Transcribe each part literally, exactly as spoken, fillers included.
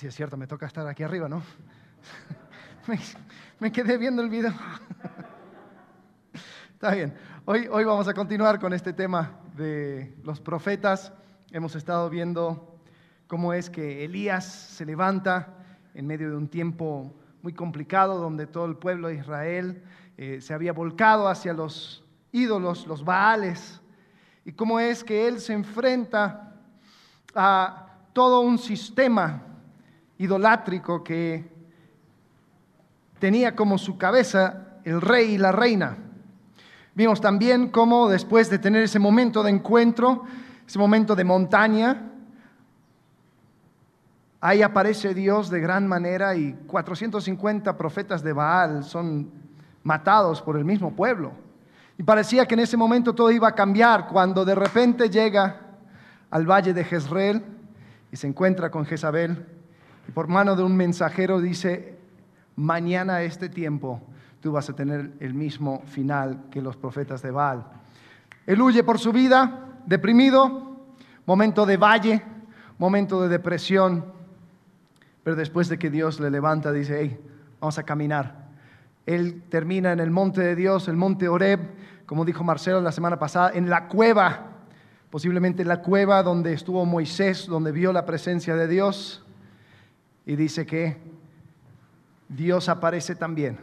Así es cierto, me toca estar aquí arriba, ¿no? me, me quedé viendo el video. Está bien. Hoy, hoy vamos a continuar con este tema de los profetas. Hemos estado viendo cómo es que Elías se levanta en medio de un tiempo muy complicado, donde todo el pueblo de Israel eh, se había volcado hacia los ídolos, los Baales, y cómo es que él se enfrenta a todo un sistema idolátrico que tenía como su cabeza el rey y la reina. Vimos también cómo después de tener ese momento de encuentro, ese momento de montaña, ahí aparece Dios de gran manera y cuatrocientos cincuenta profetas de Baal son matados por el mismo pueblo. Y parecía que en ese momento todo iba a cambiar, cuando de repente llega al valle de Jezreel y se encuentra con Jezabel, y por mano de un mensajero dice: mañana a este tiempo tú vas a tener el mismo final que los profetas de Baal. Él huye por su vida, deprimido, momento de valle, momento de depresión, pero después de que Dios le levanta dice: hey, vamos a caminar. Él termina en el monte de Dios, el monte Horeb, como dijo Marcelo la semana pasada, en la cueva, posiblemente la cueva donde estuvo Moisés, donde vio la presencia de Dios, y dice que Dios aparece también,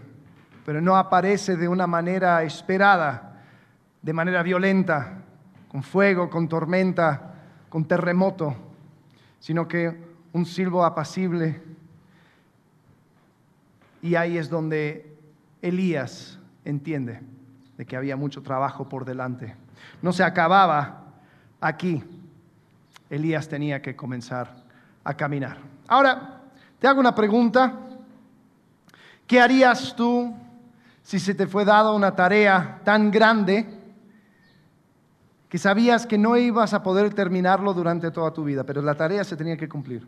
pero no aparece de una manera esperada, de manera violenta, con fuego, con tormenta, con terremoto, sino que un silbo apacible, y ahí es donde Elías entiende de que había mucho trabajo por delante. No se acababa aquí, Elías tenía que comenzar a caminar. Ahora, te hago una pregunta. ¿Qué harías tú si se te fue dada una tarea tan grande que sabías que no ibas a poder terminarlo durante toda tu vida, pero la tarea se tenía que cumplir?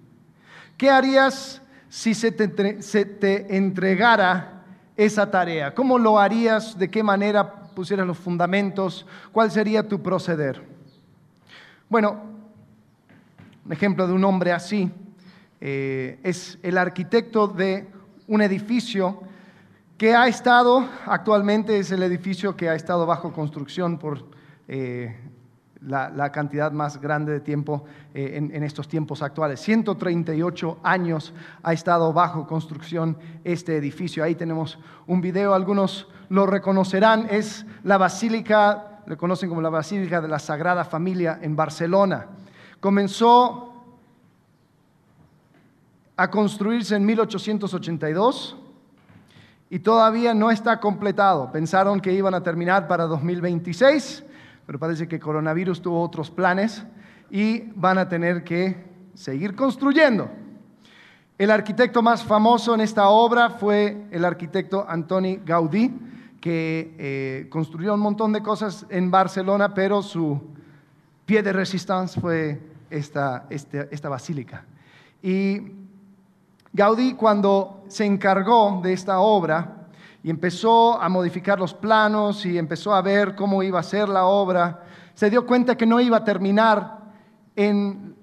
¿Qué harías si se te, se te entregara esa tarea? ¿Cómo lo harías? ¿De qué manera pusieras los fundamentos? ¿Cuál sería tu proceder? Bueno, un ejemplo de un hombre así eh, es el arquitecto de un edificio que ha estado, actualmente es el edificio que ha estado bajo construcción por eh, la, la cantidad más grande de tiempo eh, en, en estos tiempos actuales. ciento treinta y ocho años ha estado bajo construcción este edificio. Ahí tenemos un video, algunos lo reconocerán, es la Basílica. Le conocen como la Basílica de la Sagrada Familia en Barcelona. Comenzó a construirse en mil ochocientos ochenta y dos y todavía no está completado. Pensaron que iban a terminar para dos mil veintiséis, pero parece que coronavirus tuvo otros planes y van a tener que seguir construyendo. El arquitecto más famoso en esta obra fue el arquitecto Antoni Gaudí, que eh, construyó un montón de cosas en Barcelona, pero su pie de resistencia fue esta, esta, esta basílica. Y Gaudí, cuando se encargó de esta obra y empezó a modificar los planos y empezó a ver cómo iba a ser la obra, se dio cuenta que no iba a terminar en,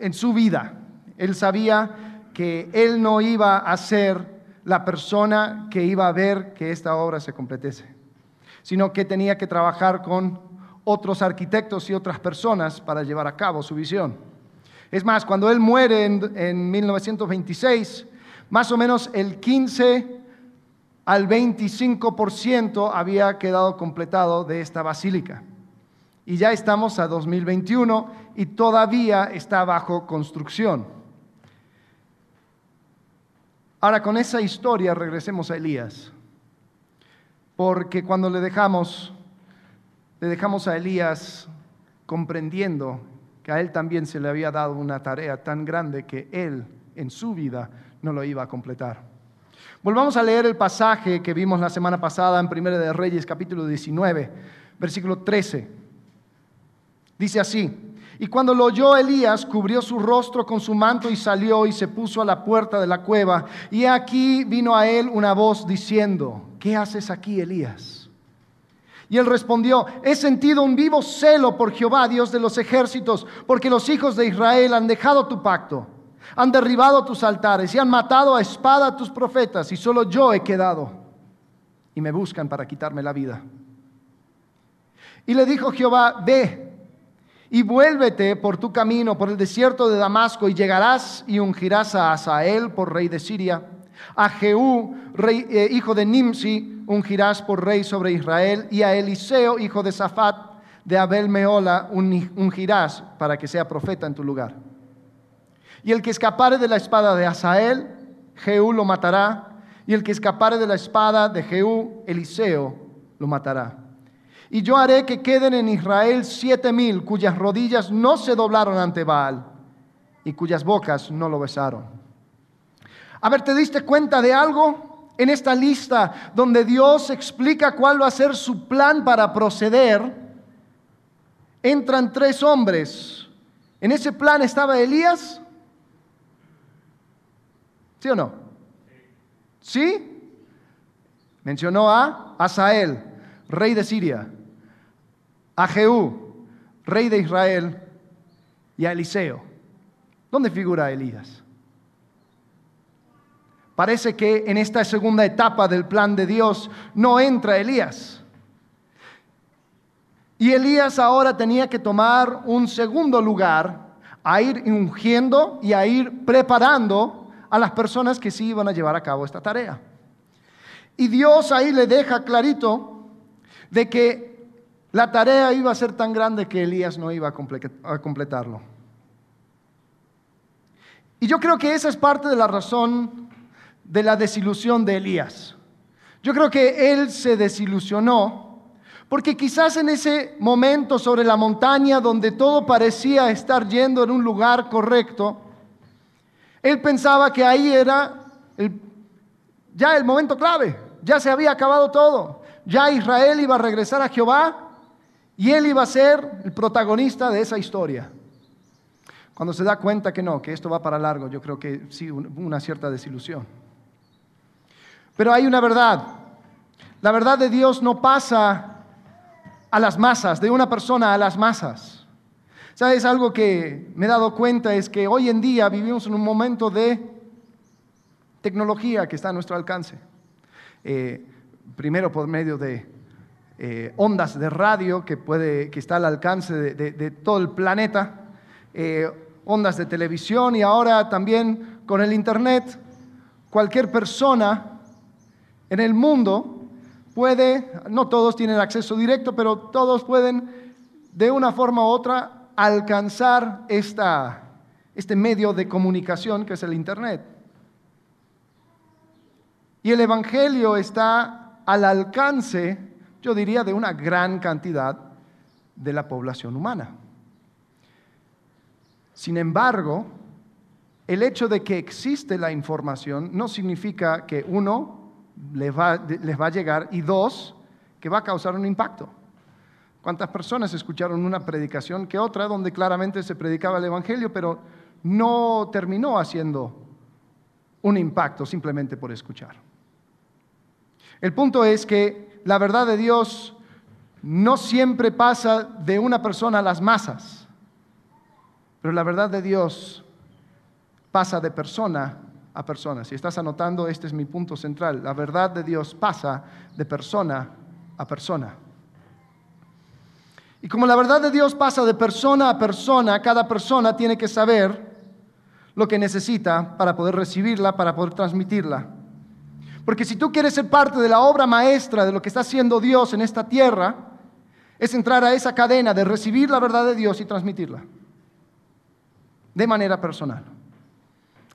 en su vida. Él sabía que él no iba a ser la persona que iba a ver que esta obra se completase, sino que tenía que trabajar con otros arquitectos y otras personas para llevar a cabo su visión. Es más, cuando él muere en, en mil novecientos veintiséis, más o menos el quince al veinticinco por ciento había quedado completado de esta basílica. Y ya estamos a dos mil veintiuno y todavía está bajo construcción. Ahora, con esa historia regresemos a Elías, porque cuando le dejamos, le dejamos a Elías comprendiendo que a él también se le había dado una tarea tan grande que él en su vida no lo iba a completar. Volvamos a leer el pasaje que vimos la semana pasada en Primera de Reyes, capítulo diecinueve, versículo trece. Dice así: y cuando lo oyó Elías, cubrió su rostro con su manto y salió y se puso a la puerta de la cueva. Y aquí vino a él una voz diciendo: ¿qué haces aquí, Elías? Y él respondió: he sentido un vivo celo por Jehová, Dios de los ejércitos, porque los hijos de Israel han dejado tu pacto, han derribado tus altares y han matado a espada a tus profetas, y solo yo he quedado, y me buscan para quitarme la vida. Y le dijo Jehová: ve y vuélvete por tu camino, por el desierto de Damasco, y llegarás y ungirás a Asael por rey de Siria, a Jehú, rey, eh, hijo de Nimsi, ungirás por rey sobre Israel, y a Eliseo, hijo de Safat, de Abel Meola, ungirás para que sea profeta en tu lugar. Y el que escapare de la espada de Asael, Jehú lo matará, y el que escapare de la espada de Jehú, Eliseo lo matará. Y yo haré que queden en Israel siete mil, cuyas rodillas no se doblaron ante Baal, y cuyas bocas no lo besaron. A ver, ¿te diste cuenta de algo? En esta lista donde Dios explica cuál va a ser su plan para proceder, entran tres hombres. ¿En ese plan estaba Elías? ¿Sí o no? ¿Sí? Mencionó a Asael, rey de Siria, a Jehú, rey de Israel, y a Eliseo. ¿Dónde figura Elías? Parece que en esta segunda etapa del plan de Dios no entra Elías. Y Elías ahora tenía que tomar un segundo lugar, a ir ungiendo y a ir preparando a las personas que sí iban a llevar a cabo esta tarea. Y Dios ahí le deja clarito de que la tarea iba a ser tan grande que Elías no iba a completarlo. Y yo creo que esa es parte de la razón de la desilusión de Elías. Yo creo que él se desilusionó porque quizás en ese momento sobre la montaña, donde todo parecía estar yendo en un lugar correcto, él pensaba que ahí era el, ya el momento clave, ya se había acabado todo, ya Israel iba a regresar a Jehová y él iba a ser el protagonista de esa historia. Cuando se da cuenta que no, que esto va para largo, yo creo que sí, una cierta desilusión. Pero hay una verdad, la verdad de Dios no pasa a las masas, de una persona a las masas. ¿Sabes? Algo que me he dado cuenta es que hoy en día vivimos en un momento de tecnología que está a nuestro alcance. Eh, primero por medio de eh, ondas de radio que, puede, que está al alcance de, de, de todo el planeta, eh, ondas de televisión, y ahora también con el internet. Cualquier persona en el mundo puede, no todos tienen acceso directo, pero todos pueden de una forma u otra alcanzar esta, este medio de comunicación que es el internet. Y el evangelio está al alcance, yo diría, de una gran cantidad de la población humana. Sin embargo, el hecho de que existe la información no significa que uno, les va, les va a llegar, y dos, que va a causar un impacto. ¿Cuántas personas escucharon una predicación que otra donde claramente se predicaba el evangelio, pero no terminó haciendo un impacto simplemente por escuchar? El punto es que la verdad de Dios no siempre pasa de una persona a las masas, pero la verdad de Dios pasa de persona a persona. Si estás anotando, este es mi punto central. La verdad de Dios pasa de persona a persona. Y como la verdad de Dios pasa de persona a persona, cada persona tiene que saber lo que necesita para poder recibirla, para poder transmitirla. Porque si tú quieres ser parte de la obra maestra de lo que está haciendo Dios en esta tierra, es entrar a esa cadena de recibir la verdad de Dios y transmitirla de manera personal.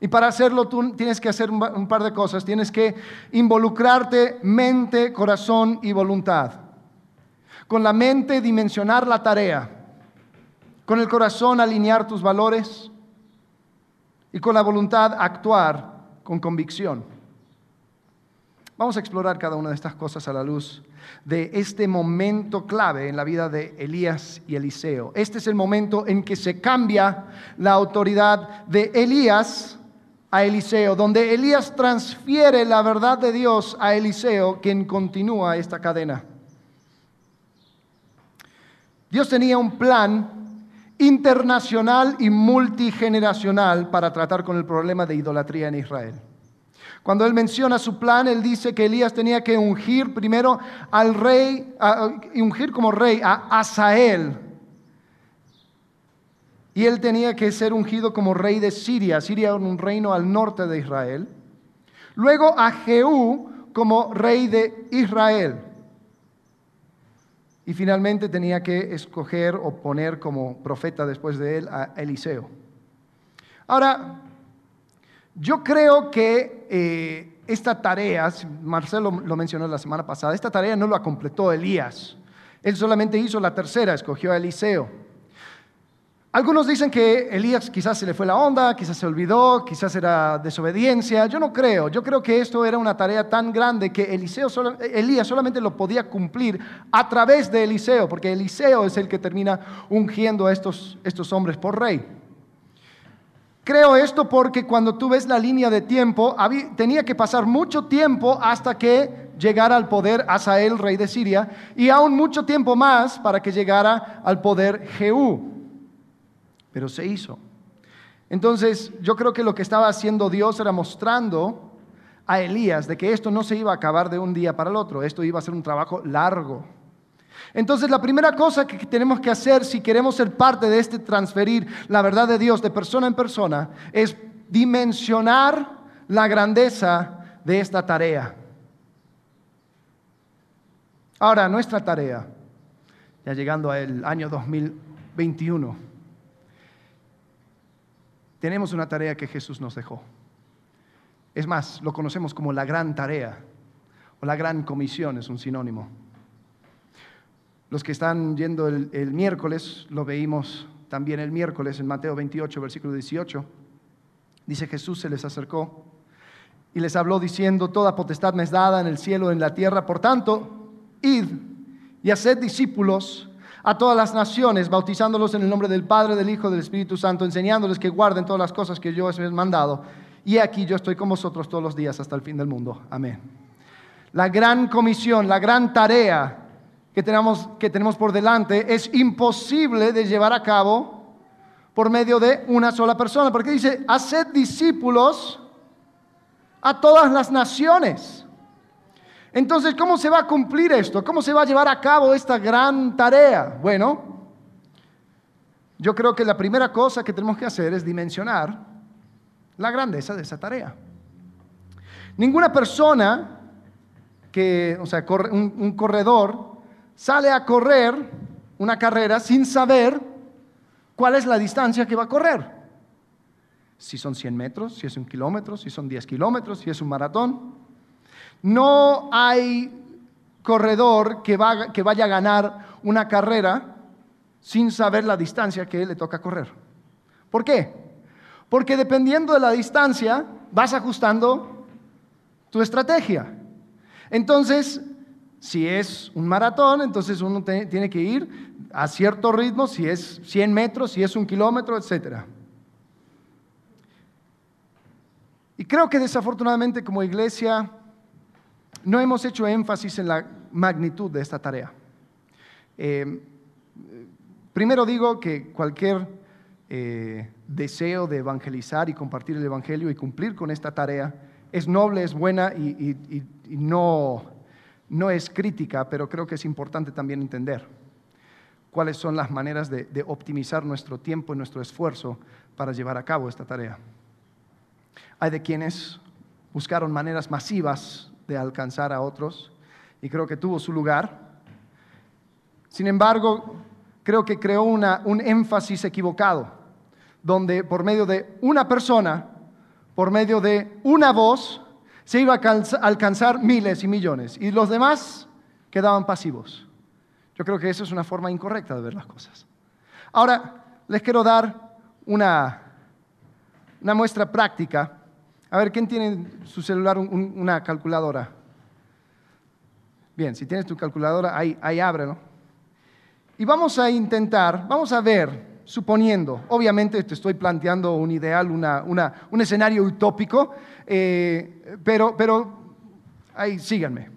Y para hacerlo tú tienes que hacer un par de cosas. Tienes que involucrarte mente, corazón y voluntad. Con la mente dimensionar la tarea, con el corazón alinear tus valores y con la voluntad actuar con convicción. Vamos a explorar cada una de estas cosas a la luz de este momento clave en la vida de Elías y Eliseo. Este es el momento en que se cambia la autoridad de Elías a Eliseo, donde Elías transfiere la verdad de Dios a Eliseo, quien continúa esta cadena. Dios tenía un plan internacional y multigeneracional para tratar con el problema de idolatría en Israel. Cuando él menciona su plan, él dice que Elías tenía que ungir primero al rey, y ungir como rey a Hazael. Y él tenía que ser ungido como rey de Siria. Siria era un reino al norte de Israel. Luego a Jehú como rey de Israel. Y finalmente tenía que escoger o poner como profeta después de él a Eliseo. Ahora, yo creo que eh, esta tarea, Marcelo lo mencionó la semana pasada, esta tarea no la completó Elías. Él solamente hizo la tercera, escogió a Eliseo. Algunos dicen que Elías quizás se le fue la onda, quizás se olvidó, quizás era desobediencia. Yo no creo. Yo creo que esto era una tarea tan grande que Eliseo, Elías solamente lo podía cumplir a través de Eliseo, porque Eliseo es el que termina ungiendo a estos, estos hombres por rey. Creo esto porque cuando tú ves la línea de tiempo, había, tenía que pasar mucho tiempo hasta que llegara al poder Hazael, rey de Siria, y aún mucho tiempo más para que llegara al poder Jehú. Pero se hizo. Entonces, yo creo que lo que estaba haciendo Dios era mostrando a Elías de que esto no se iba a acabar de un día para el otro. Esto iba a ser un trabajo largo. Entonces, la primera cosa que tenemos que hacer si queremos ser parte de este transferir la verdad de Dios de persona en persona es dimensionar la grandeza de esta tarea. Ahora, nuestra tarea, ya llegando al año dos mil veintiuno, tenemos una tarea que Jesús nos dejó. Es más, lo conocemos como la gran tarea o la gran comisión, es un sinónimo. Los que están yendo el, el miércoles, lo veímos también el miércoles en Mateo veintiocho, versículo dieciocho. Dice: Jesús se les acercó y les habló diciendo: toda potestad me es dada en el cielo y en la tierra, por tanto, id y haced discípulos a todas las naciones, bautizándolos en el nombre del Padre, del Hijo, del Espíritu Santo, enseñándoles que guarden todas las cosas que yo os he mandado. Y aquí yo estoy con vosotros todos los días hasta el fin del mundo. Amén. La gran comisión, la gran tarea que tenemos, que tenemos por delante es imposible de llevar a cabo por medio de una sola persona. Porque dice, haced discípulos a todas las naciones. Entonces, ¿cómo se va a cumplir esto? ¿Cómo se va a llevar a cabo esta gran tarea? Bueno, yo creo que la primera cosa que tenemos que hacer es dimensionar la grandeza de esa tarea. Ninguna persona que, o sea, corre, un, un corredor sale a correr una carrera sin saber cuál es la distancia que va a correr. Si son cien metros, si es un kilómetro, si son diez kilómetros, si es un maratón. No hay corredor que, va, que vaya a ganar una carrera sin saber la distancia que le toca correr. ¿Por qué? Porque dependiendo de la distancia vas ajustando tu estrategia. Entonces, si es un maratón, entonces uno te, tiene que ir a cierto ritmo, si es cien metros, si es un kilómetro, etcétera. Y creo que desafortunadamente como iglesia no hemos hecho énfasis en la magnitud de esta tarea. Eh, primero digo que cualquier eh, deseo de evangelizar y compartir el evangelio y cumplir con esta tarea es noble, es buena y, y, y, y no, no es crítica, pero creo que es importante también entender cuáles son las maneras de, de optimizar nuestro tiempo y nuestro esfuerzo para llevar a cabo esta tarea. Hay de quienes buscaron maneras masivas de alcanzar a otros, y creo que tuvo su lugar. Sin embargo, creo que creó una, un énfasis equivocado, donde por medio de una persona, por medio de una voz, se iba a alcanzar miles y millones, y los demás quedaban pasivos. Yo creo que eso es una forma incorrecta de ver las cosas. Ahora, les quiero dar una, una muestra práctica. A ver, ¿quién tiene en su celular un, un, una calculadora? Bien, si tienes tu calculadora, ahí, ahí ábrelo. Y vamos a intentar, vamos a ver, suponiendo, obviamente te estoy planteando un ideal, una, una, un escenario utópico, eh, pero, pero ahí síganme.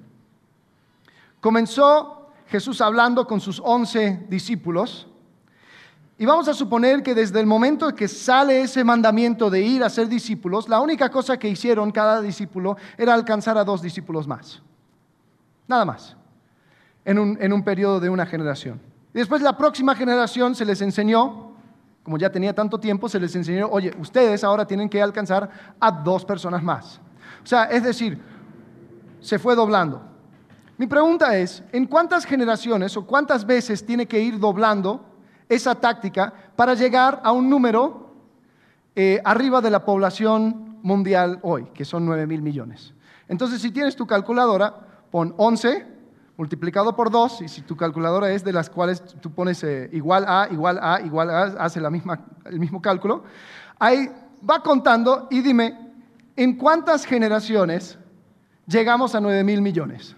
Comenzó Jesús hablando con sus once discípulos Y vamos a suponer que desde el momento que sale ese mandamiento de ir a ser discípulos, la única cosa que hicieron cada discípulo era alcanzar a dos discípulos más. Nada más. En un, en un periodo de una generación. Y después la próxima generación se les enseñó, como ya tenía tanto tiempo, se les enseñó, oye, ustedes ahora tienen que alcanzar a dos personas más. O sea, es decir, se fue doblando. Mi pregunta es, ¿en cuántas generaciones o cuántas veces tiene que ir doblando esa táctica para llegar a un número eh, arriba de la población mundial hoy, que son nueve mil millones? Entonces, si tienes tu calculadora, pon once multiplicado por dos, y si tu calculadora es de las cuales tú pones eh, igual a, igual a, igual a, hace la misma, el mismo cálculo, ahí va contando y dime, ¿en cuántas generaciones llegamos a nueve mil millones?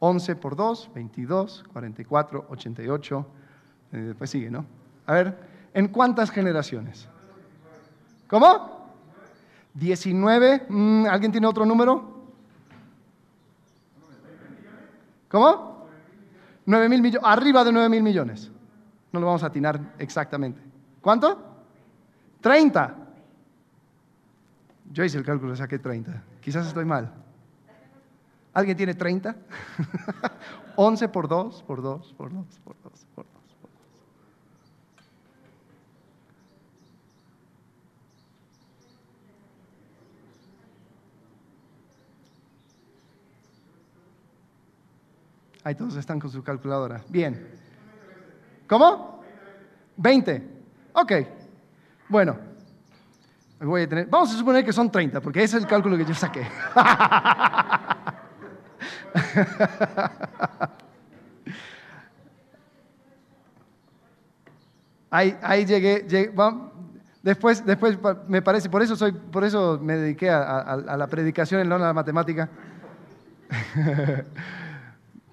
once por dos, veintidós, cuarenta y cuatro, ochenta y ocho, después pues sigue, ¿no? A ver, ¿en cuántas generaciones? ¿Cómo? diecinueve, ¿alguien tiene otro número? ¿Cómo? nueve mil millones, arriba de nueve mil millones. No lo vamos a atinar exactamente. ¿Cuánto? treinta. Yo hice el cálculo, saqué treinta. Quizás estoy mal. ¿Alguien tiene treinta? once por dos, por dos, por dos, por dos, por dos, por dos. Ahí todos están con su calculadora. Bien. ¿Cómo? veinte. Ok. Bueno. Voy a tener, vamos a suponer que son treinta, porque ese es el cálculo que yo saqué. ahí, ahí llegué, llegué después, después me parece, por eso soy, por eso me dediqué a, a, a la predicación en la, la matemática.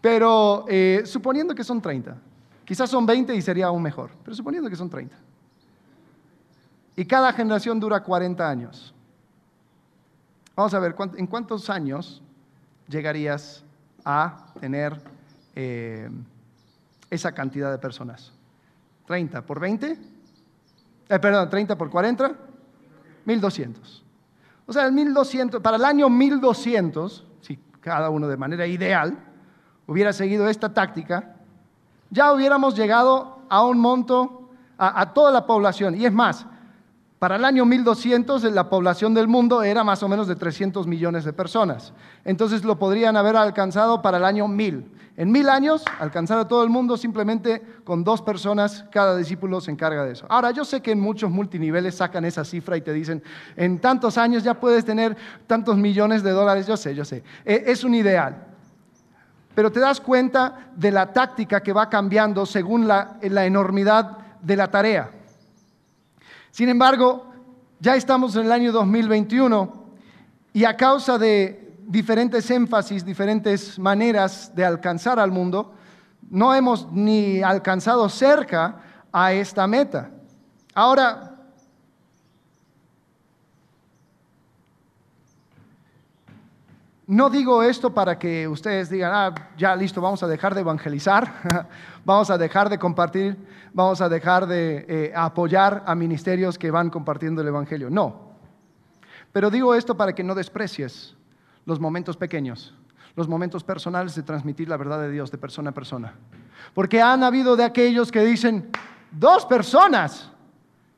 Pero eh, suponiendo que son treinta, quizás son veinte y sería aún mejor, pero suponiendo que son treinta. Y cada generación dura cuarenta años. Vamos a ver, ¿en cuántos años llegarías a tener eh, esa cantidad de personas? treinta por veinte, eh, perdón, treinta por cuarenta, mil doscientos. O sea, el mil doscientos, para el año mil doscientos, si cada uno de manera ideal hubiera seguido esta táctica, ya hubiéramos llegado a un monto, a, a toda la población. Y es más, para el año mil doscientos, la población del mundo era más o menos de trescientos millones de personas. Entonces lo podrían haber alcanzado para el año mil. En mil años, alcanzar a todo el mundo simplemente con dos personas, cada discípulo se encarga de eso. Ahora, yo sé que en muchos multiniveles sacan esa cifra y te dicen, en tantos años ya puedes tener tantos millones de dólares. Yo sé, yo sé, es un ideal. Pero te das cuenta de la táctica que va cambiando según la, la enormidad de la tarea. Sin embargo, ya estamos en el año dos mil veintiuno y a causa de diferentes énfasis, diferentes maneras de alcanzar al mundo, no hemos ni alcanzado cerca a esta meta. Ahora, no digo esto para que ustedes digan, ah, ya listo, vamos a dejar de evangelizar, vamos a dejar de compartir, vamos a dejar de eh, apoyar a ministerios que van compartiendo el evangelio. No, pero digo esto para que no desprecies los momentos pequeños, los momentos personales de transmitir la verdad de Dios de persona a persona. Porque han habido de aquellos que dicen, dos personas,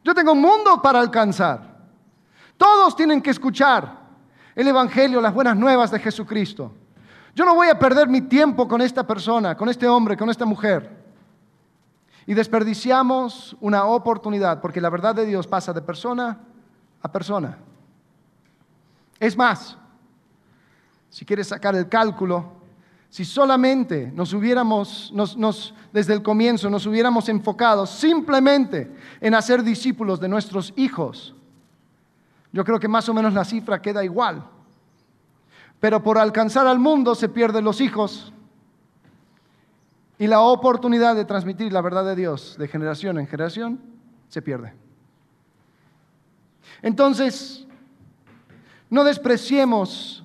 yo tengo un mundo para alcanzar, todos tienen que escuchar el evangelio, las buenas nuevas de Jesucristo. Yo no voy a perder mi tiempo con esta persona, con este hombre, con esta mujer. Y desperdiciamos una oportunidad, porque la verdad de Dios pasa de persona a persona. Es más, si quieres sacar el cálculo, si solamente nos hubiéramos, nos, nos, desde el comienzo, nos hubiéramos enfocado simplemente en hacer discípulos de nuestros hijos, yo creo que más o menos la cifra queda igual. Pero por alcanzar al mundo se pierden los hijos y la oportunidad de transmitir la verdad de Dios de generación en generación se pierde. Entonces, no despreciemos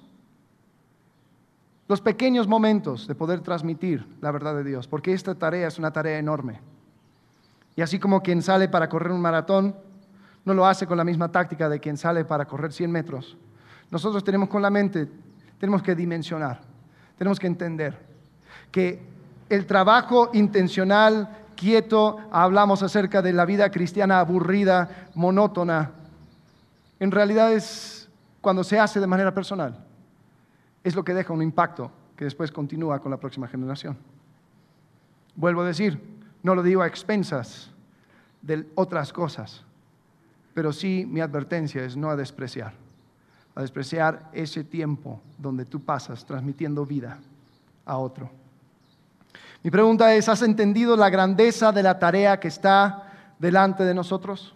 los pequeños momentos de poder transmitir la verdad de Dios, porque esta tarea es una tarea enorme. Y así como quien sale para correr un maratón, no lo hace con la misma táctica de quien sale para correr cien metros. Nosotros tenemos con la mente, tenemos que dimensionar, tenemos que entender que el trabajo intencional, quieto, hablamos acerca de la vida cristiana aburrida, monótona, en realidad es cuando se hace de manera personal, es lo que deja un impacto que después continúa con la próxima generación. Vuelvo a decir, no lo digo a expensas de otras cosas, pero sí mi advertencia es no a despreciar, a despreciar ese tiempo donde tú pasas transmitiendo vida a otro. Mi pregunta es, ¿has entendido la grandeza de la tarea que está delante de nosotros?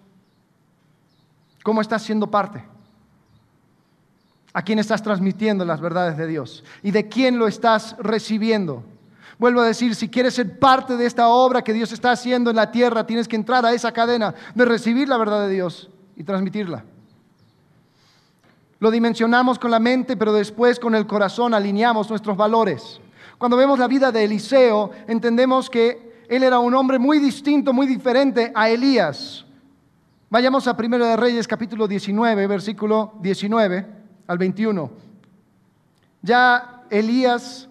¿Cómo estás siendo parte? ¿A quién estás transmitiendo las verdades de Dios? ¿Y de quién lo estás recibiendo? Vuelvo a decir, si quieres ser parte de esta obra que Dios está haciendo en la tierra, tienes que entrar a esa cadena de recibir la verdad de Dios y transmitirla. Lo dimensionamos con la mente, pero después con el corazón alineamos nuestros valores. Cuando vemos la vida de Eliseo, entendemos que él era un hombre muy distinto, muy diferente a Elías. Vayamos a Primera de Reyes, capítulo diecinueve, versículo diecinueve al veintiuno. Ya Elías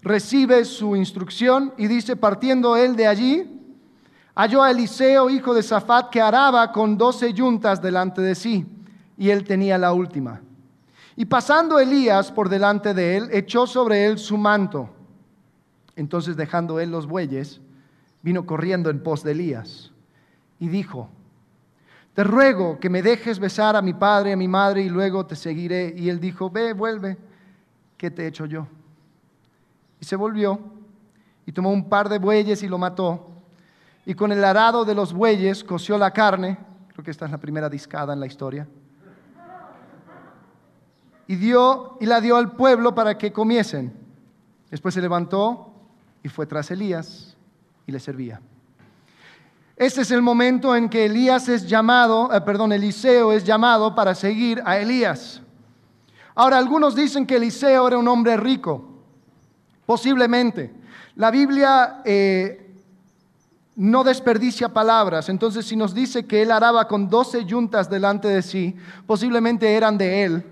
recibe su instrucción y dice, partiendo él de allí, halló a Eliseo, hijo de Safat, que araba con doce yuntas delante de sí, y él tenía la última. Y pasando Elías por delante de él, echó sobre él su manto. Entonces, dejando él los bueyes, vino corriendo en pos de Elías y dijo, te ruego que me dejes besar a mi padre, a mi madre, y luego te seguiré. Y él dijo, ve, vuelve, ¿qué te he hecho yo? Y se volvió y tomó un par de bueyes y lo mató, y con el arado de los bueyes coció la carne. Creo que esta es la primera discada en la historia. Y, dio, y la dio al pueblo para que comiesen. Después se levantó y fue tras Elías y le servía. Este es el momento en que Elías es llamado, eh, perdón, Eliseo es llamado para seguir a Elías. Ahora, algunos dicen que Eliseo era un hombre rico, posiblemente. La Biblia eh, no desperdicia palabras, entonces si nos dice que él araba con doce yuntas delante de sí, posiblemente eran de él.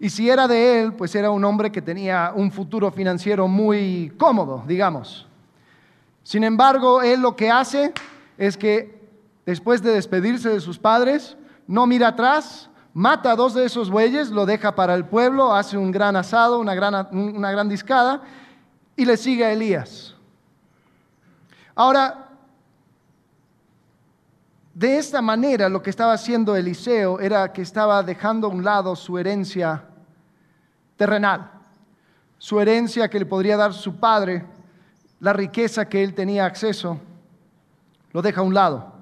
Y si era de él, pues era un hombre que tenía un futuro financiero muy cómodo, digamos. Sin embargo, él lo que hace es que después de despedirse de sus padres, no mira atrás, mata a dos de esos bueyes, lo deja para el pueblo, hace un gran asado, una gran, una gran discada, y le sigue a Elías. Ahora, de esta manera lo que estaba haciendo Eliseo era que estaba dejando a un lado su herencia terrenal, su herencia que le podría dar su padre, la riqueza que él tenía acceso, lo deja a un lado.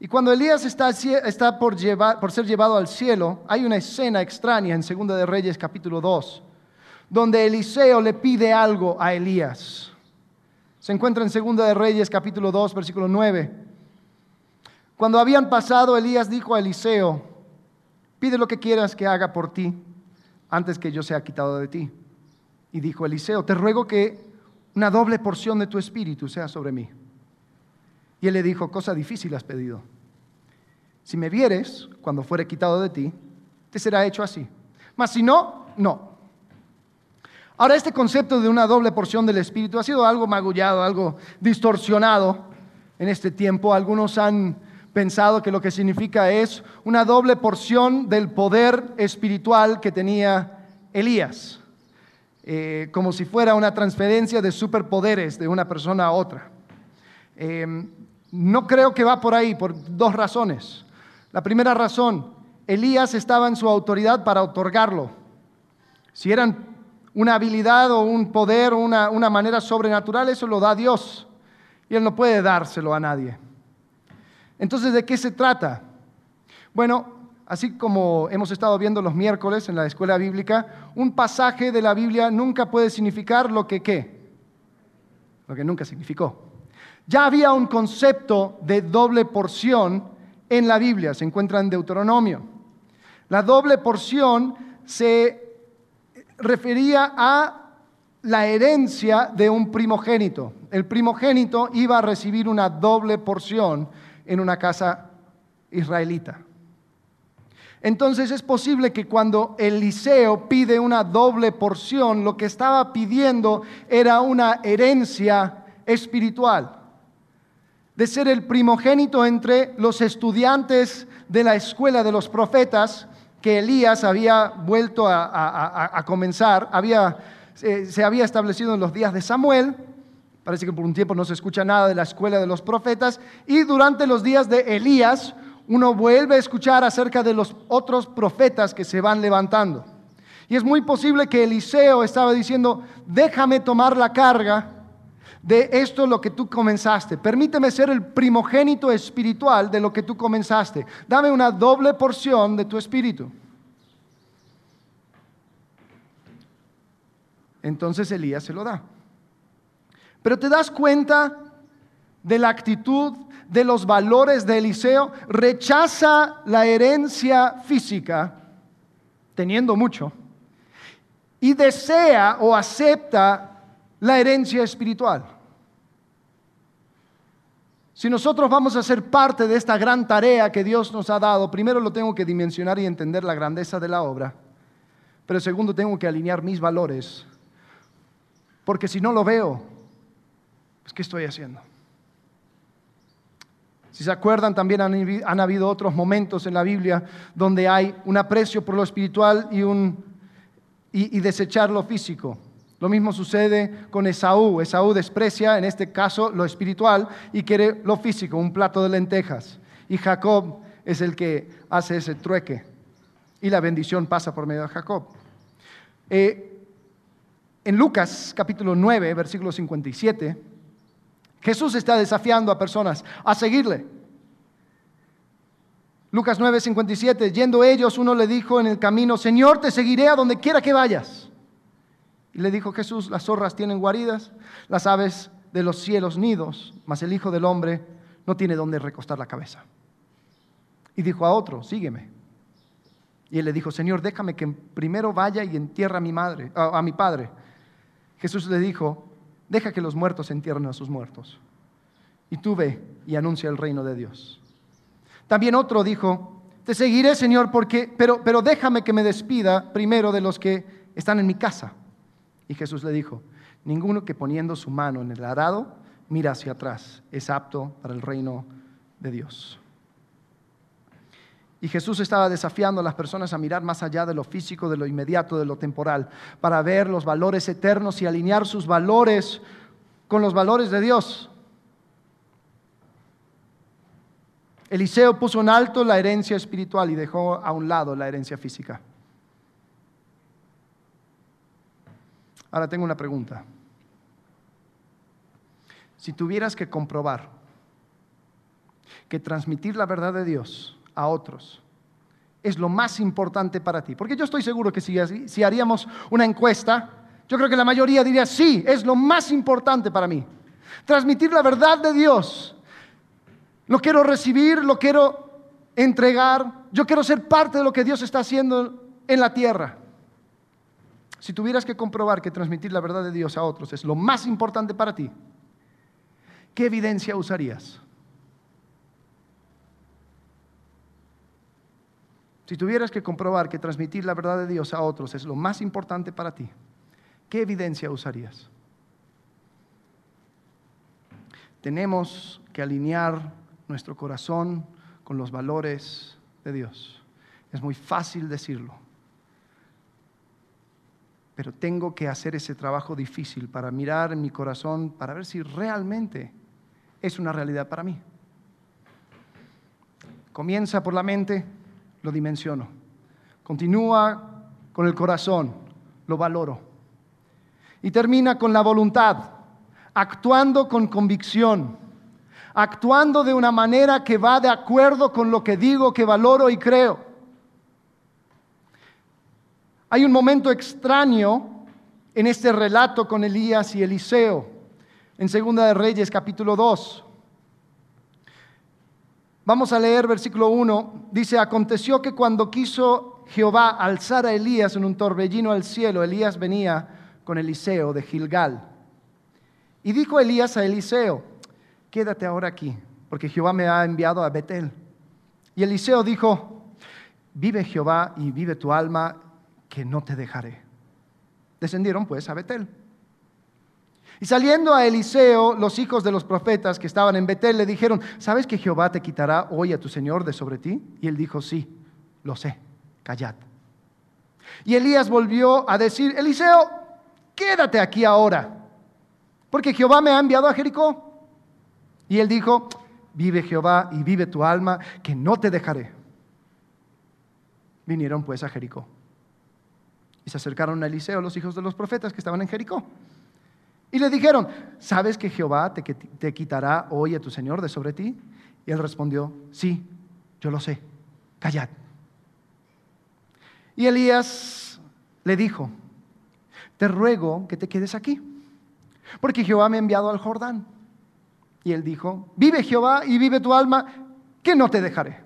Y cuando Elías está, está por, llevar, por ser llevado al cielo, hay una escena extraña en Segunda de Reyes capítulo dos, donde Eliseo le pide algo a Elías. Se encuentra en Segunda de Reyes, capítulo dos, versículo nueve. Cuando habían pasado, Elías dijo a Eliseo, pide lo que quieras que haga por ti, antes que yo sea quitado de ti. Y dijo Eliseo, te ruego que una doble porción de tu espíritu sea sobre mí. Y él le dijo, cosa difícil has pedido. Si me vieres, cuando fuere quitado de ti, te será hecho así. Mas si no, no. Ahora, este concepto de una doble porción del Espíritu ha sido algo magullado, algo distorsionado en este tiempo. Algunos han pensado que lo que significa es una doble porción del poder espiritual que tenía Elías, eh, como si fuera una transferencia de superpoderes de una persona a otra. Eh, no creo que va por ahí, por dos razones. La primera razón, Elías estaba en su autoridad para otorgarlo. Si eran una habilidad o un poder, una, una manera sobrenatural, eso lo da Dios. Y Él no puede dárselo a nadie. Entonces, ¿de qué se trata? Bueno, así como hemos estado viendo los miércoles en la escuela bíblica, un pasaje de la Biblia nunca puede significar lo que ¿qué? Lo que nunca significó. Ya había un concepto de doble porción en la Biblia, se encuentra en Deuteronomio. La doble porción se refería a la herencia de un primogénito. El primogénito iba a recibir una doble porción en una casa israelita. Entonces es posible que cuando Eliseo pide una doble porción, lo que estaba pidiendo era una herencia espiritual, de ser el primogénito entre los estudiantes de la escuela de los profetas que Elías había vuelto a, a, a comenzar, había, eh, se había establecido en los días de Samuel. Parece que por un tiempo no se escucha nada de la escuela de los profetas, y durante los días de Elías uno vuelve a escuchar acerca de los otros profetas que se van levantando. Y es muy posible que Eliseo estaba diciendo: déjame tomar la carga de esto, lo que tú comenzaste. Permíteme ser el primogénito espiritual de lo que tú comenzaste. Dame una doble porción de tu espíritu. Entonces Elías se lo da. Pero te das cuenta de la actitud, de los valores de Eliseo. Rechaza la herencia física, teniendo mucho, y desea o acepta la herencia espiritual. Si nosotros vamos a ser parte de esta gran tarea que Dios nos ha dado, primero lo tengo que dimensionar y entender la grandeza de la obra, pero segundo tengo que alinear mis valores, porque si no lo veo, pues ¿qué estoy haciendo? Si se acuerdan, también han, han habido otros momentos en la Biblia donde hay un aprecio por lo espiritual y, un, y, y desechar lo físico. Lo mismo sucede con Esaú. Esaú desprecia, en este caso, lo espiritual y quiere lo físico, un plato de lentejas. Y Jacob es el que hace ese trueque. Y la bendición pasa por medio de Jacob. Eh, en Lucas, capítulo nueve, versículo cincuenta y siete... Jesús está desafiando a personas a seguirle. Lucas nueve, cincuenta y siete, yendo ellos, uno le dijo en el camino: Señor, te seguiré a donde quiera que vayas. Y le dijo Jesús: las zorras tienen guaridas, las aves de los cielos nidos, mas el Hijo del Hombre no tiene donde recostar la cabeza. Y dijo a otro: sígueme. Y él le dijo: Señor, déjame que primero vaya y entierre a mi madre, a, a mi padre. Jesús le dijo: deja que los muertos entierren a sus muertos, y tú ve y anuncia el reino de Dios. También otro dijo: te seguiré, Señor, porque, pero, pero déjame que me despida primero de los que están en mi casa. Y Jesús le dijo: ninguno que poniendo su mano en el arado mira hacia atrás es apto para el reino de Dios. Y Jesús estaba desafiando a las personas a mirar más allá de lo físico, de lo inmediato, de lo temporal, para ver los valores eternos y alinear sus valores con los valores de Dios. Eliseo puso en alto la herencia espiritual y dejó a un lado la herencia física. Ahora tengo una pregunta. Si tuvieras que comprobar que transmitir la verdad de Dios a otros es lo más importante para ti, porque yo estoy seguro que si, si haríamos una encuesta, yo creo que la mayoría diría: sí, es lo más importante para mí. Transmitir la verdad de Dios, lo quiero recibir, lo quiero entregar, yo quiero ser parte de lo que Dios está haciendo en la tierra. Si tuvieras que comprobar que transmitir la verdad de Dios a otros es lo más importante para ti, ¿qué evidencia usarías? Si tuvieras que comprobar que transmitir la verdad de Dios a otros es lo más importante para ti, ¿qué evidencia usarías? Tenemos que alinear nuestro corazón con los valores de Dios. Es muy fácil decirlo, pero tengo que hacer ese trabajo difícil para mirar en mi corazón, para ver si realmente es una realidad para mí. Comienza por la mente. Lo dimensiono. Continúa con el corazón, lo valoro. Y termina con la voluntad, actuando con convicción, actuando de una manera que va de acuerdo con lo que digo, que valoro y creo. Hay un momento extraño en este relato con Elías y Eliseo, en Segunda de Reyes, capítulo dos. Vamos a leer versículo uno, dice: aconteció que cuando quiso Jehová alzar a Elías en un torbellino al cielo. Elías venía con Eliseo de Gilgal. Y dijo Elías a Eliseo: quédate ahora aquí, porque Jehová me ha enviado a Betel. Y Eliseo dijo: vive Jehová y vive tu alma, que no te dejaré. Descendieron pues a Betel. Y saliendo a Eliseo, los hijos de los profetas que estaban en Betel le dijeron: ¿sabes que Jehová te quitará hoy a tu señor de sobre ti? Y él dijo: sí, lo sé, callad. Y Elías volvió a decir: Eliseo, quédate aquí ahora, porque Jehová me ha enviado a Jericó. Y él dijo: vive Jehová y vive tu alma, que no te dejaré. Vinieron pues a Jericó. Y se acercaron a Eliseo los hijos de los profetas que estaban en Jericó. Y le dijeron: ¿sabes que Jehová te, te quitará hoy a tu señor de sobre ti? Y él respondió: sí, yo lo sé, callad. Y Elías le dijo: te ruego que te quedes aquí, porque Jehová me ha enviado al Jordán. Y él dijo: vive Jehová y vive tu alma, que no te dejaré.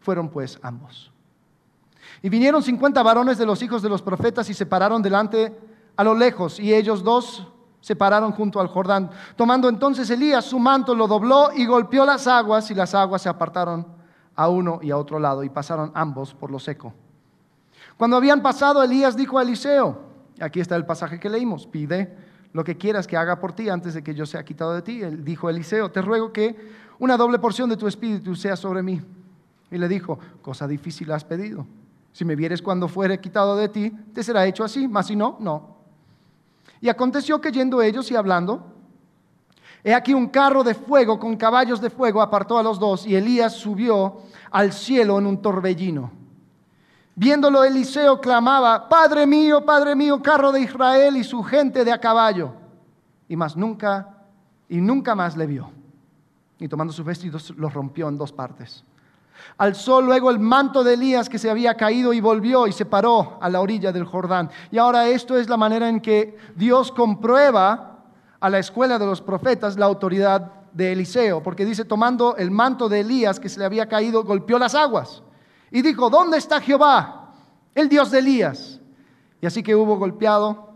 Fueron pues ambos. Y vinieron cincuenta varones de los hijos de los profetas y se pararon delante a lo lejos, y ellos dos se pararon junto al Jordán. Tomando entonces Elías su manto, lo dobló y golpeó las aguas, y las aguas se apartaron a uno y a otro lado, y pasaron ambos por lo seco. Cuando habían pasado, Elías dijo a Eliseo: aquí está el pasaje que leímos, pide lo que quieras que haga por ti antes de que yo sea quitado de ti. Él dijo: Eliseo, te ruego que una doble porción de tu espíritu sea sobre mí. Y le dijo: cosa difícil has pedido. Si me vieres cuando fuere quitado de ti, te será hecho así, mas si no, no. Y aconteció que yendo ellos y hablando, he aquí un carro de fuego con caballos de fuego apartó a los dos, y Elías subió al cielo en un torbellino. Viéndolo, Eliseo clamaba: Padre mío, Padre mío, carro de Israel y su gente de a caballo. Y más nunca, y nunca más le vio. Y tomando sus vestidos, los rompió en dos partes. Alzó luego el manto de Elías que se había caído y volvió y se paró a la orilla del Jordán. Y ahora esto es la manera en que Dios comprueba a la escuela de los profetas la autoridad de Eliseo. Porque dice: tomando el manto de Elías que se le había caído, golpeó las aguas. Y dijo: ¿dónde está Jehová, el Dios de Elías? Y así que hubo golpeado,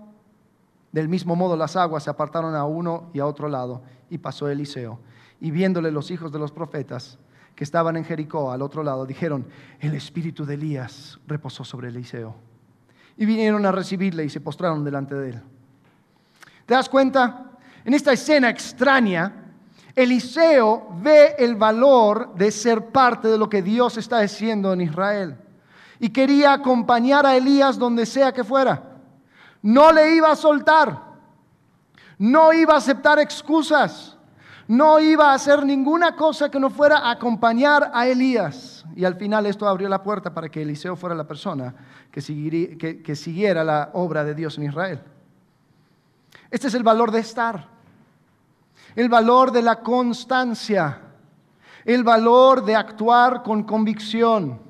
del mismo modo las aguas se apartaron a uno y a otro lado, y pasó Eliseo. Y viéndole los hijos de los profetas que estaban en Jericó al otro lado, dijeron: el espíritu de Elías reposó sobre Eliseo. Y vinieron a recibirle y se postraron delante de él. ¿Te das cuenta? En esta escena extraña, Eliseo ve el valor de ser parte de lo que Dios está haciendo en Israel, y quería acompañar a Elías donde sea que fuera. No le iba a soltar, no iba a aceptar excusas, no iba a hacer ninguna cosa que no fuera a acompañar a Elías. Y al final esto abrió la puerta para que Eliseo fuera la persona que siguiera, que, que siguiera la obra de Dios en Israel. Este es el valor de estar. El valor de la constancia, el valor de actuar con convicción,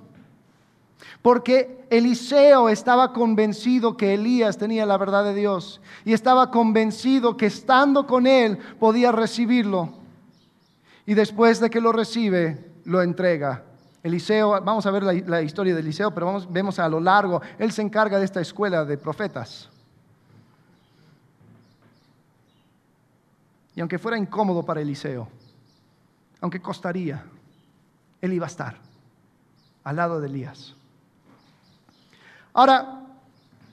porque Eliseo estaba convencido que Elías tenía la verdad de Dios, y estaba convencido que estando con él podía recibirlo, y después de que lo recibe, lo entrega. Eliseo, vamos a ver la, la historia de Eliseo, pero vamos, vemos a lo largo, él se encarga de esta escuela de profetas. Y aunque fuera incómodo para Eliseo, aunque costaría, él iba a estar al lado de Elías. Ahora,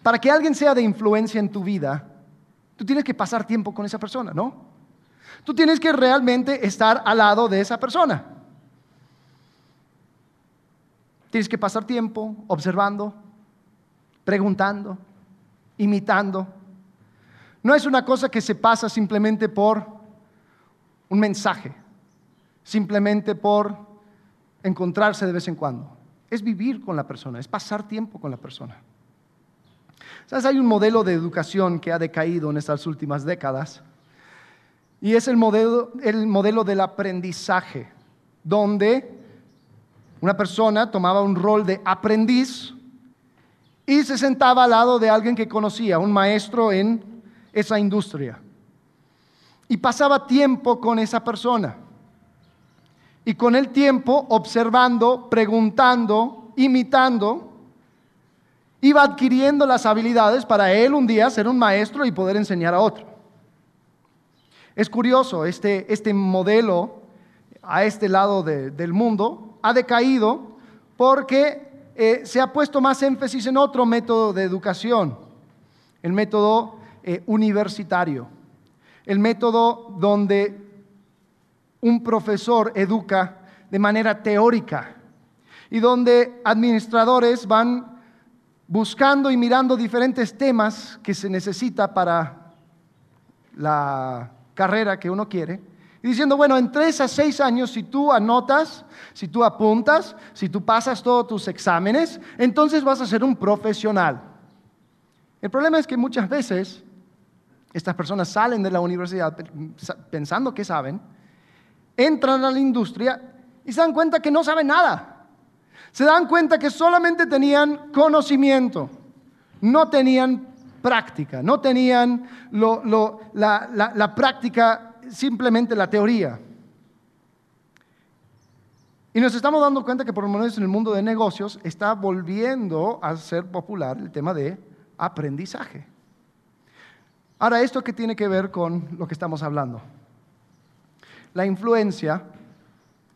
para que alguien sea de influencia en tu vida, tú tienes que pasar tiempo con esa persona, ¿no? Tú tienes que realmente estar al lado de esa persona. Tienes que pasar tiempo observando, preguntando, imitando. No es una cosa que se pasa simplemente por un mensaje, simplemente por encontrarse de vez en cuando. Es vivir con la persona, es pasar tiempo con la persona. ¿Sabes? Hay un modelo de educación que ha decaído en estas últimas décadas, y es el modelo, el modelo del aprendizaje, donde una persona tomaba un rol de aprendiz y se sentaba al lado de alguien que conocía, un maestro en esa industria, y pasaba tiempo con esa persona, y con el tiempo observando, preguntando, imitando, iba adquiriendo las habilidades para él un día ser un maestro y poder enseñar a otro. Es curioso, este, este modelo a este lado de, del mundo ha decaído porque eh, se ha puesto más énfasis en otro método de educación, el método eh, universitario, el método donde un profesor educa de manera teórica y donde administradores van buscando y mirando diferentes temas que se necesita para la carrera que uno quiere, y diciendo, bueno, en tres a seis años, si tú anotas, si tú apuntas, si tú pasas todos tus exámenes, entonces vas a ser un profesional. El problema es que muchas veces estas personas salen de la universidad pensando que saben, entran a la industria y se dan cuenta que no saben nada. Se dan cuenta que solamente tenían conocimiento, no tenían práctica, no tenían lo, lo, la, la, la práctica, simplemente la teoría. Y nos estamos dando cuenta que por lo menos en el mundo de negocios está volviendo a ser popular el tema de aprendizaje. Ahora, ¿esto qué tiene que ver con lo que estamos hablando? La influencia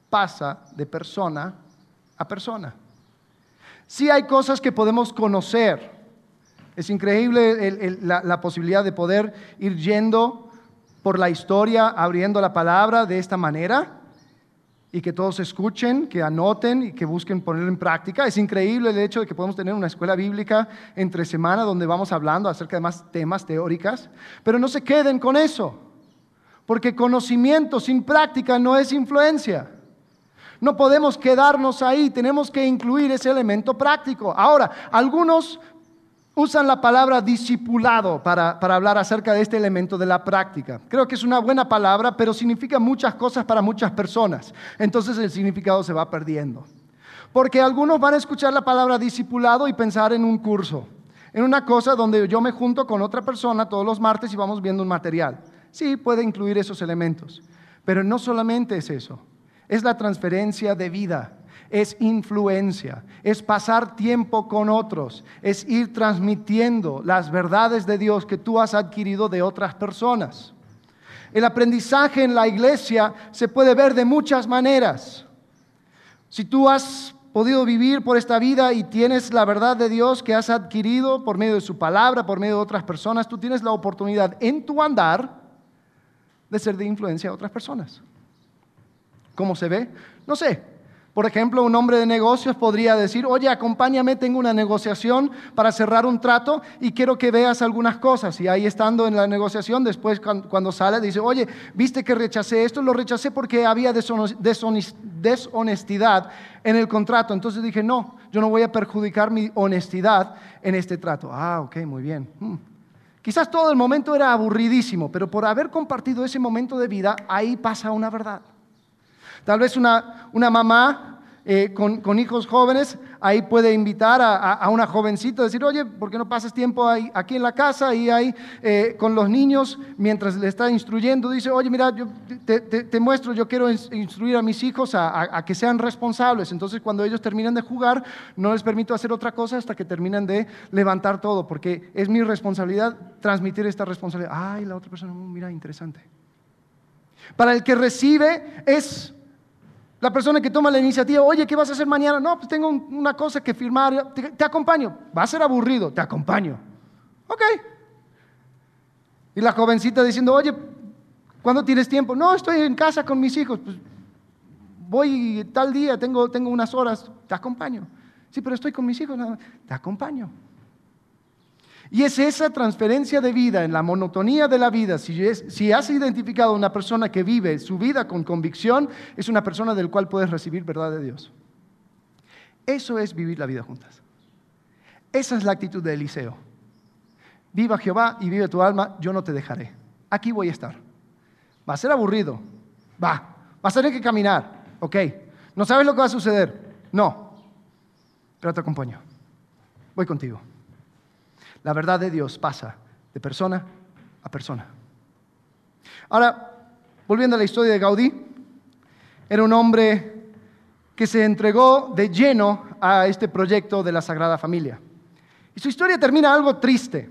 pasa de persona a persona. a persona. Sí hay cosas que podemos conocer. Es increíble el, el, la, la posibilidad de poder ir yendo por la historia, abriendo la palabra de esta manera y que todos escuchen, que anoten y que busquen ponerlo en práctica. Es increíble el hecho de que podemos tener una escuela bíblica entre semana donde vamos hablando acerca de más temas teóricas, pero no se queden con eso, porque conocimiento sin práctica no es influencia. No podemos quedarnos ahí, tenemos que incluir ese elemento práctico. Ahora, algunos usan la palabra discipulado para, para hablar acerca de este elemento de la práctica. Creo que es una buena palabra, pero significa muchas cosas para muchas personas. Entonces el significado se va perdiendo. Porque algunos van a escuchar la palabra discipulado y pensar en un curso, en una cosa donde yo me junto con otra persona todos los martes y vamos viendo un material. Sí, puede incluir esos elementos, pero no solamente es eso. Es la transferencia de vida, es influencia, es pasar tiempo con otros, es ir transmitiendo las verdades de Dios que tú has adquirido de otras personas. El aprendizaje en la iglesia se puede ver de muchas maneras. Si tú has podido vivir por esta vida y tienes la verdad de Dios que has adquirido por medio de su palabra, por medio de otras personas, tú tienes la oportunidad en tu andar de ser de influencia a otras personas. ¿Cómo se ve? No sé. Por ejemplo, un hombre de negocios podría decir, oye, acompáñame, tengo una negociación para cerrar un trato y quiero que veas algunas cosas. Y ahí estando en la negociación, después cuando sale, dice, oye, ¿viste que rechacé esto? Lo rechacé porque había deshonestidad en el contrato. Entonces dije, no, yo no voy a perjudicar mi honestidad en este trato. Ah, ok, muy bien. Hmm. Quizás todo el momento era aburridísimo, pero por haber compartido ese momento de vida, ahí pasa una verdad. Tal vez una, una mamá eh, con, con hijos jóvenes, ahí puede invitar a, a, a una jovencita a decir, oye, ¿por qué no pasas tiempo ahí, aquí en la casa y ahí eh, con los niños mientras le está instruyendo? Dice, oye, mira, yo te, te, te muestro, yo quiero instruir a mis hijos a, a, a que sean responsables. Entonces, cuando ellos terminan de jugar, no les permito hacer otra cosa hasta que terminan de levantar todo, porque es mi responsabilidad transmitir esta responsabilidad. Ay, la otra persona, mira, interesante. Para el que recibe es la persona que toma la iniciativa. Oye, ¿qué vas a hacer mañana? No, pues tengo un, una cosa que firmar. Te, te acompaño. Va a ser aburrido. Te acompaño. Ok. Y la jovencita diciendo, oye, ¿cuándo tienes tiempo? No, estoy en casa con mis hijos. Pues voy tal día, tengo, tengo unas horas. Te acompaño. Sí, pero estoy con mis hijos. No, te acompaño. Y es esa transferencia de vida en la monotonía de la vida. Si, es, si has identificado a una persona que vive su vida con convicción, es una persona del cual puedes recibir verdad de Dios. Eso es vivir la vida juntas. Esa es la actitud de Eliseo. Viva Jehová y vive tu alma, yo no te dejaré. Aquí voy a estar. Va a ser aburrido. Va. Vas a tener que caminar. Ok. No sabes lo que va a suceder. No. Pero te acompaño. Voy contigo. La verdad de Dios pasa de persona a persona. Ahora, volviendo a la historia de Gaudí, era un hombre que se entregó de lleno a este proyecto de la Sagrada Familia. Y su historia termina algo triste,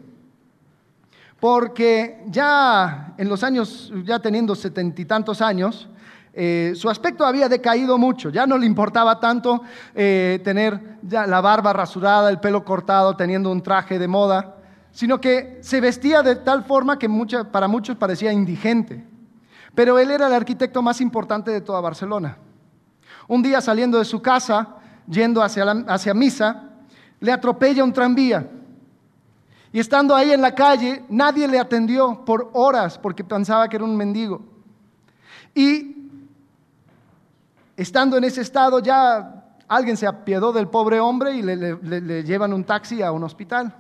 porque ya en los años, ya teniendo setenta y tantos años, eh, su aspecto había decaído mucho. Ya no le importaba tanto eh, tener ya la barba rasurada, el pelo cortado, teniendo un traje de moda, sino que se vestía de tal forma que mucha, para muchos parecía indigente. Pero él era el arquitecto más importante de toda Barcelona. Un día, saliendo de su casa, yendo hacia, la, hacia misa, le atropella un tranvía. Y estando ahí en la calle, nadie le atendió por horas porque pensaba que era un mendigo. Y estando en ese estado, ya alguien se apiadó del pobre hombre y le, le, le llevan un taxi a un hospital.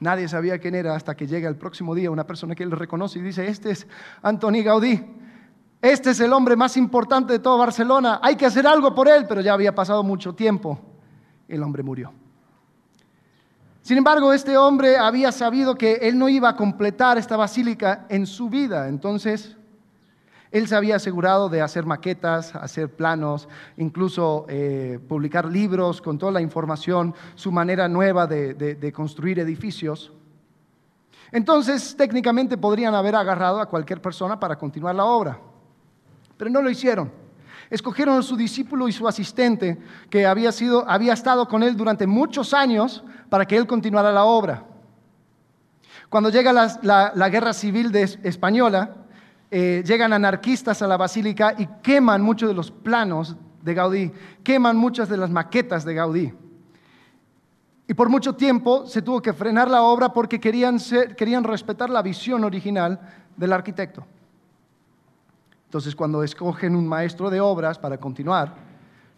Nadie sabía quién era hasta que llega el próximo día una persona que él reconoce y dice: este es Antoni Gaudí, este es el hombre más importante de toda Barcelona, hay que hacer algo por él. Pero ya había pasado mucho tiempo, el hombre murió. Sin embargo, este hombre había sabido que él no iba a completar esta basílica en su vida, entonces él se había asegurado de hacer maquetas, hacer planos, incluso eh, publicar libros con toda la información, su manera nueva de, de, de construir edificios. Entonces, técnicamente podrían haber agarrado a cualquier persona para continuar la obra, pero no lo hicieron. Escogieron a su discípulo y su asistente, que había, sido, había estado con él durante muchos años para que él continuara la obra. Cuando llega la, la, la guerra civil de, española, Eh, llegan anarquistas a la basílica y queman muchos de los planos de Gaudí, queman muchas de las maquetas de Gaudí. Y por mucho tiempo se tuvo que frenar la obra porque querían, ser, querían respetar la visión original del arquitecto. Entonces, cuando escogen un maestro de obras para continuar,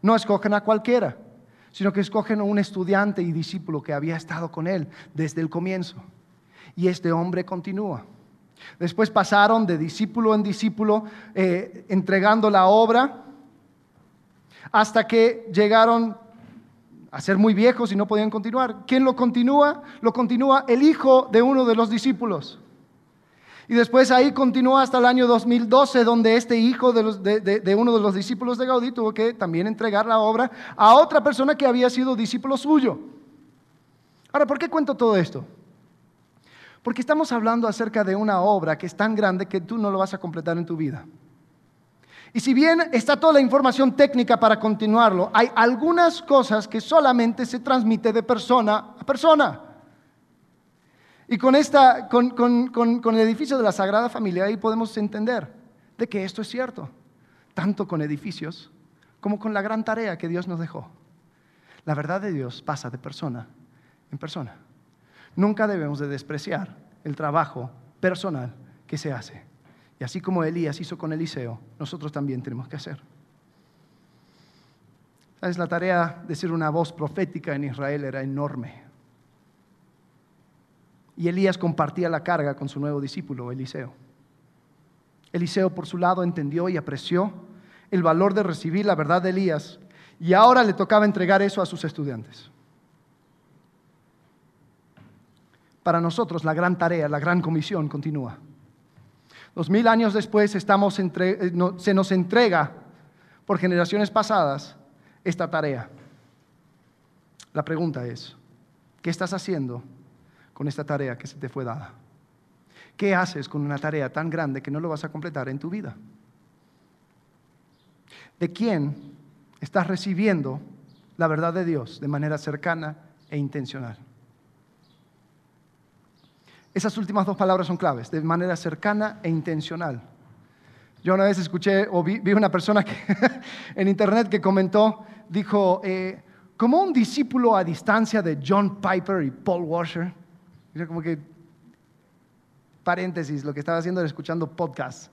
no escogen a cualquiera, sino que escogen a un estudiante y discípulo que había estado con él desde el comienzo. Y este hombre continúa. Después pasaron de discípulo en discípulo, eh, entregando la obra, hasta que llegaron a ser muy viejos y no podían continuar. ¿Quién lo continúa? Lo continúa el hijo de uno de los discípulos. Y después ahí continúa hasta el año dos mil doce, donde este hijo de, los, de, de, de uno de los discípulos de Gaudí tuvo que también entregar la obra a otra persona que había sido discípulo suyo. Ahora, ¿por qué cuento todo esto? Porque estamos hablando acerca de una obra que es tan grande que tú no lo vas a completar en tu vida. Y si bien está toda la información técnica para continuarlo, hay algunas cosas que solamente se transmite de persona a persona. Y con, esta, con, con, con, con el edificio de la Sagrada Familia, ahí podemos entender de que esto es cierto, tanto con edificios como con la gran tarea que Dios nos dejó. La verdad de Dios pasa de persona en persona. Nunca debemos de despreciar el trabajo personal que se hace. Y así como Elías hizo con Eliseo, nosotros también tenemos que hacer. ¿Sabes? La tarea de ser una voz profética en Israel era enorme. Y Elías compartía la carga con su nuevo discípulo, Eliseo. Eliseo, por su lado, entendió y apreció el valor de recibir la verdad de Elías. Y ahora le tocaba entregar eso a sus estudiantes. Para nosotros la gran tarea, la gran comisión continúa. Dos mil años después estamos entre, no, se nos entrega por generaciones pasadas esta tarea. La pregunta es, ¿qué estás haciendo con esta tarea que se te fue dada? ¿Qué haces con una tarea tan grande que no lo vas a completar en tu vida? ¿De quién estás recibiendo la verdad de Dios de manera cercana e intencional? Esas últimas dos palabras son claves, de manera cercana e intencional. Yo una vez escuché o vi, vi una persona que, en internet que comentó, dijo, eh, como un discípulo a distancia de John Piper y Paul Washer. Era como que, paréntesis, lo que estaba haciendo era escuchando podcasts.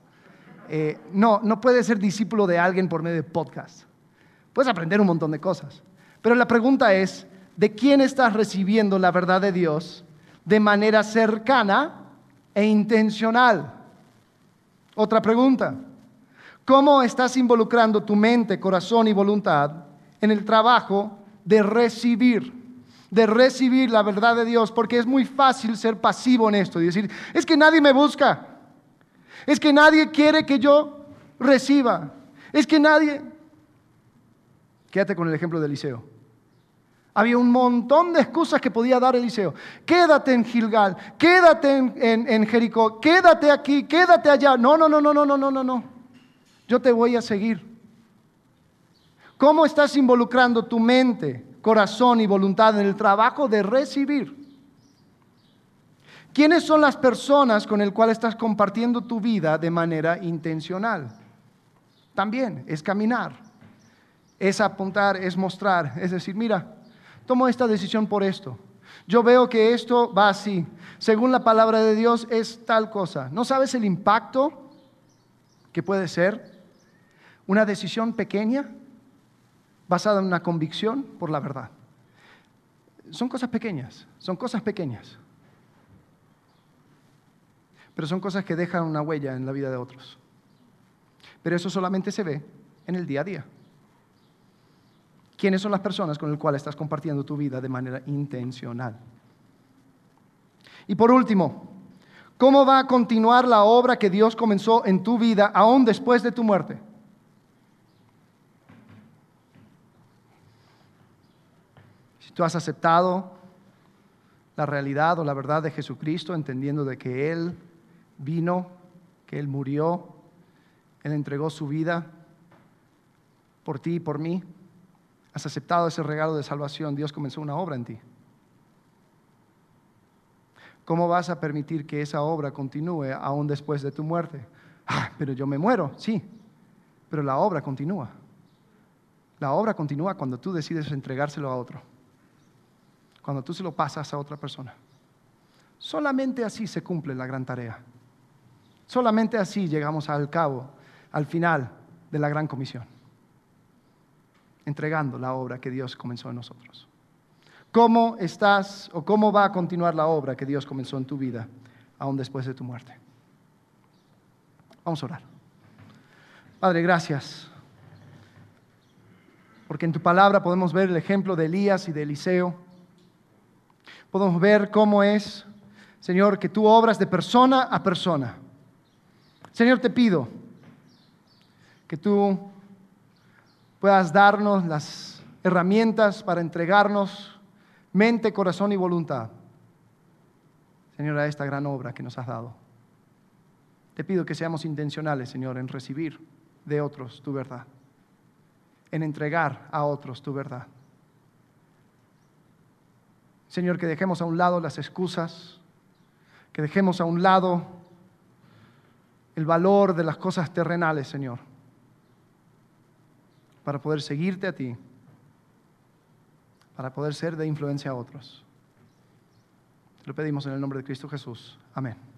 Eh, no, no puedes ser discípulo de alguien por medio de podcasts. Puedes aprender un montón de cosas. Pero la pregunta es, ¿de quién estás recibiendo la verdad de Dios de manera cercana e intencional? Otra pregunta, ¿cómo estás involucrando tu mente, corazón y voluntad en el trabajo de recibir, de recibir la verdad de Dios? Porque es muy fácil ser pasivo en esto y decir, es que nadie me busca, es que nadie quiere que yo reciba, es que nadie... Quédate con el ejemplo de Eliseo. Había un montón de excusas que podía dar Eliseo. Quédate en Gilgal, quédate en, en, en Jericó, quédate aquí, quédate allá. No, no, no, no, no, no, no, no. Yo te voy a seguir. ¿Cómo estás involucrando tu mente, corazón y voluntad en el trabajo de recibir? ¿Quiénes son las personas con las cuales estás compartiendo tu vida de manera intencional? También es caminar, es apuntar, es mostrar, es decir, mira, tomo esta decisión por esto. Yo veo que esto va así. Según la palabra de Dios es tal cosa. ¿No sabes el impacto que puede ser una decisión pequeña basada en una convicción por la verdad? Son cosas pequeñas, son cosas pequeñas, pero son cosas que dejan una huella en la vida de otros. Pero eso solamente se ve en el día a día. ¿Quiénes son las personas con las cuales estás compartiendo tu vida de manera intencional? Y por último, ¿cómo va a continuar la obra que Dios comenzó en tu vida aún después de tu muerte? Si tú has aceptado la realidad o la verdad de Jesucristo, entendiendo de que Él vino, que Él murió, Él entregó su vida por ti y por mí, has aceptado ese regalo de salvación, Dios comenzó una obra en ti. ¿Cómo vas a permitir que esa obra continúe aún después de tu muerte? Ah, pero yo me muero, sí, pero la obra continúa. La obra continúa cuando tú decides entregárselo a otro, cuando tú se lo pasas a otra persona. Solamente así se cumple la gran tarea. Solamente así llegamos al cabo, al final de la gran comisión, entregando la obra que Dios comenzó en nosotros. ¿Cómo estás o cómo va a continuar la obra que Dios comenzó en tu vida, aún después de tu muerte? Vamos a orar. Padre, gracias, porque en tu palabra podemos ver el ejemplo de Elías y de Eliseo. Podemos ver cómo es, Señor, que tú obras de persona a persona. Señor, te pido que tú puedas darnos las herramientas para entregarnos mente, corazón y voluntad, Señor, a esta gran obra que nos has dado. Te pido que seamos intencionales, Señor, en recibir de otros tu verdad, en entregar a otros tu verdad. Señor, que dejemos a un lado las excusas, que dejemos a un lado el valor de las cosas terrenales, Señor, para poder seguirte a ti, para poder ser de influencia a otros. Te lo pedimos en el nombre de Cristo Jesús. Amén.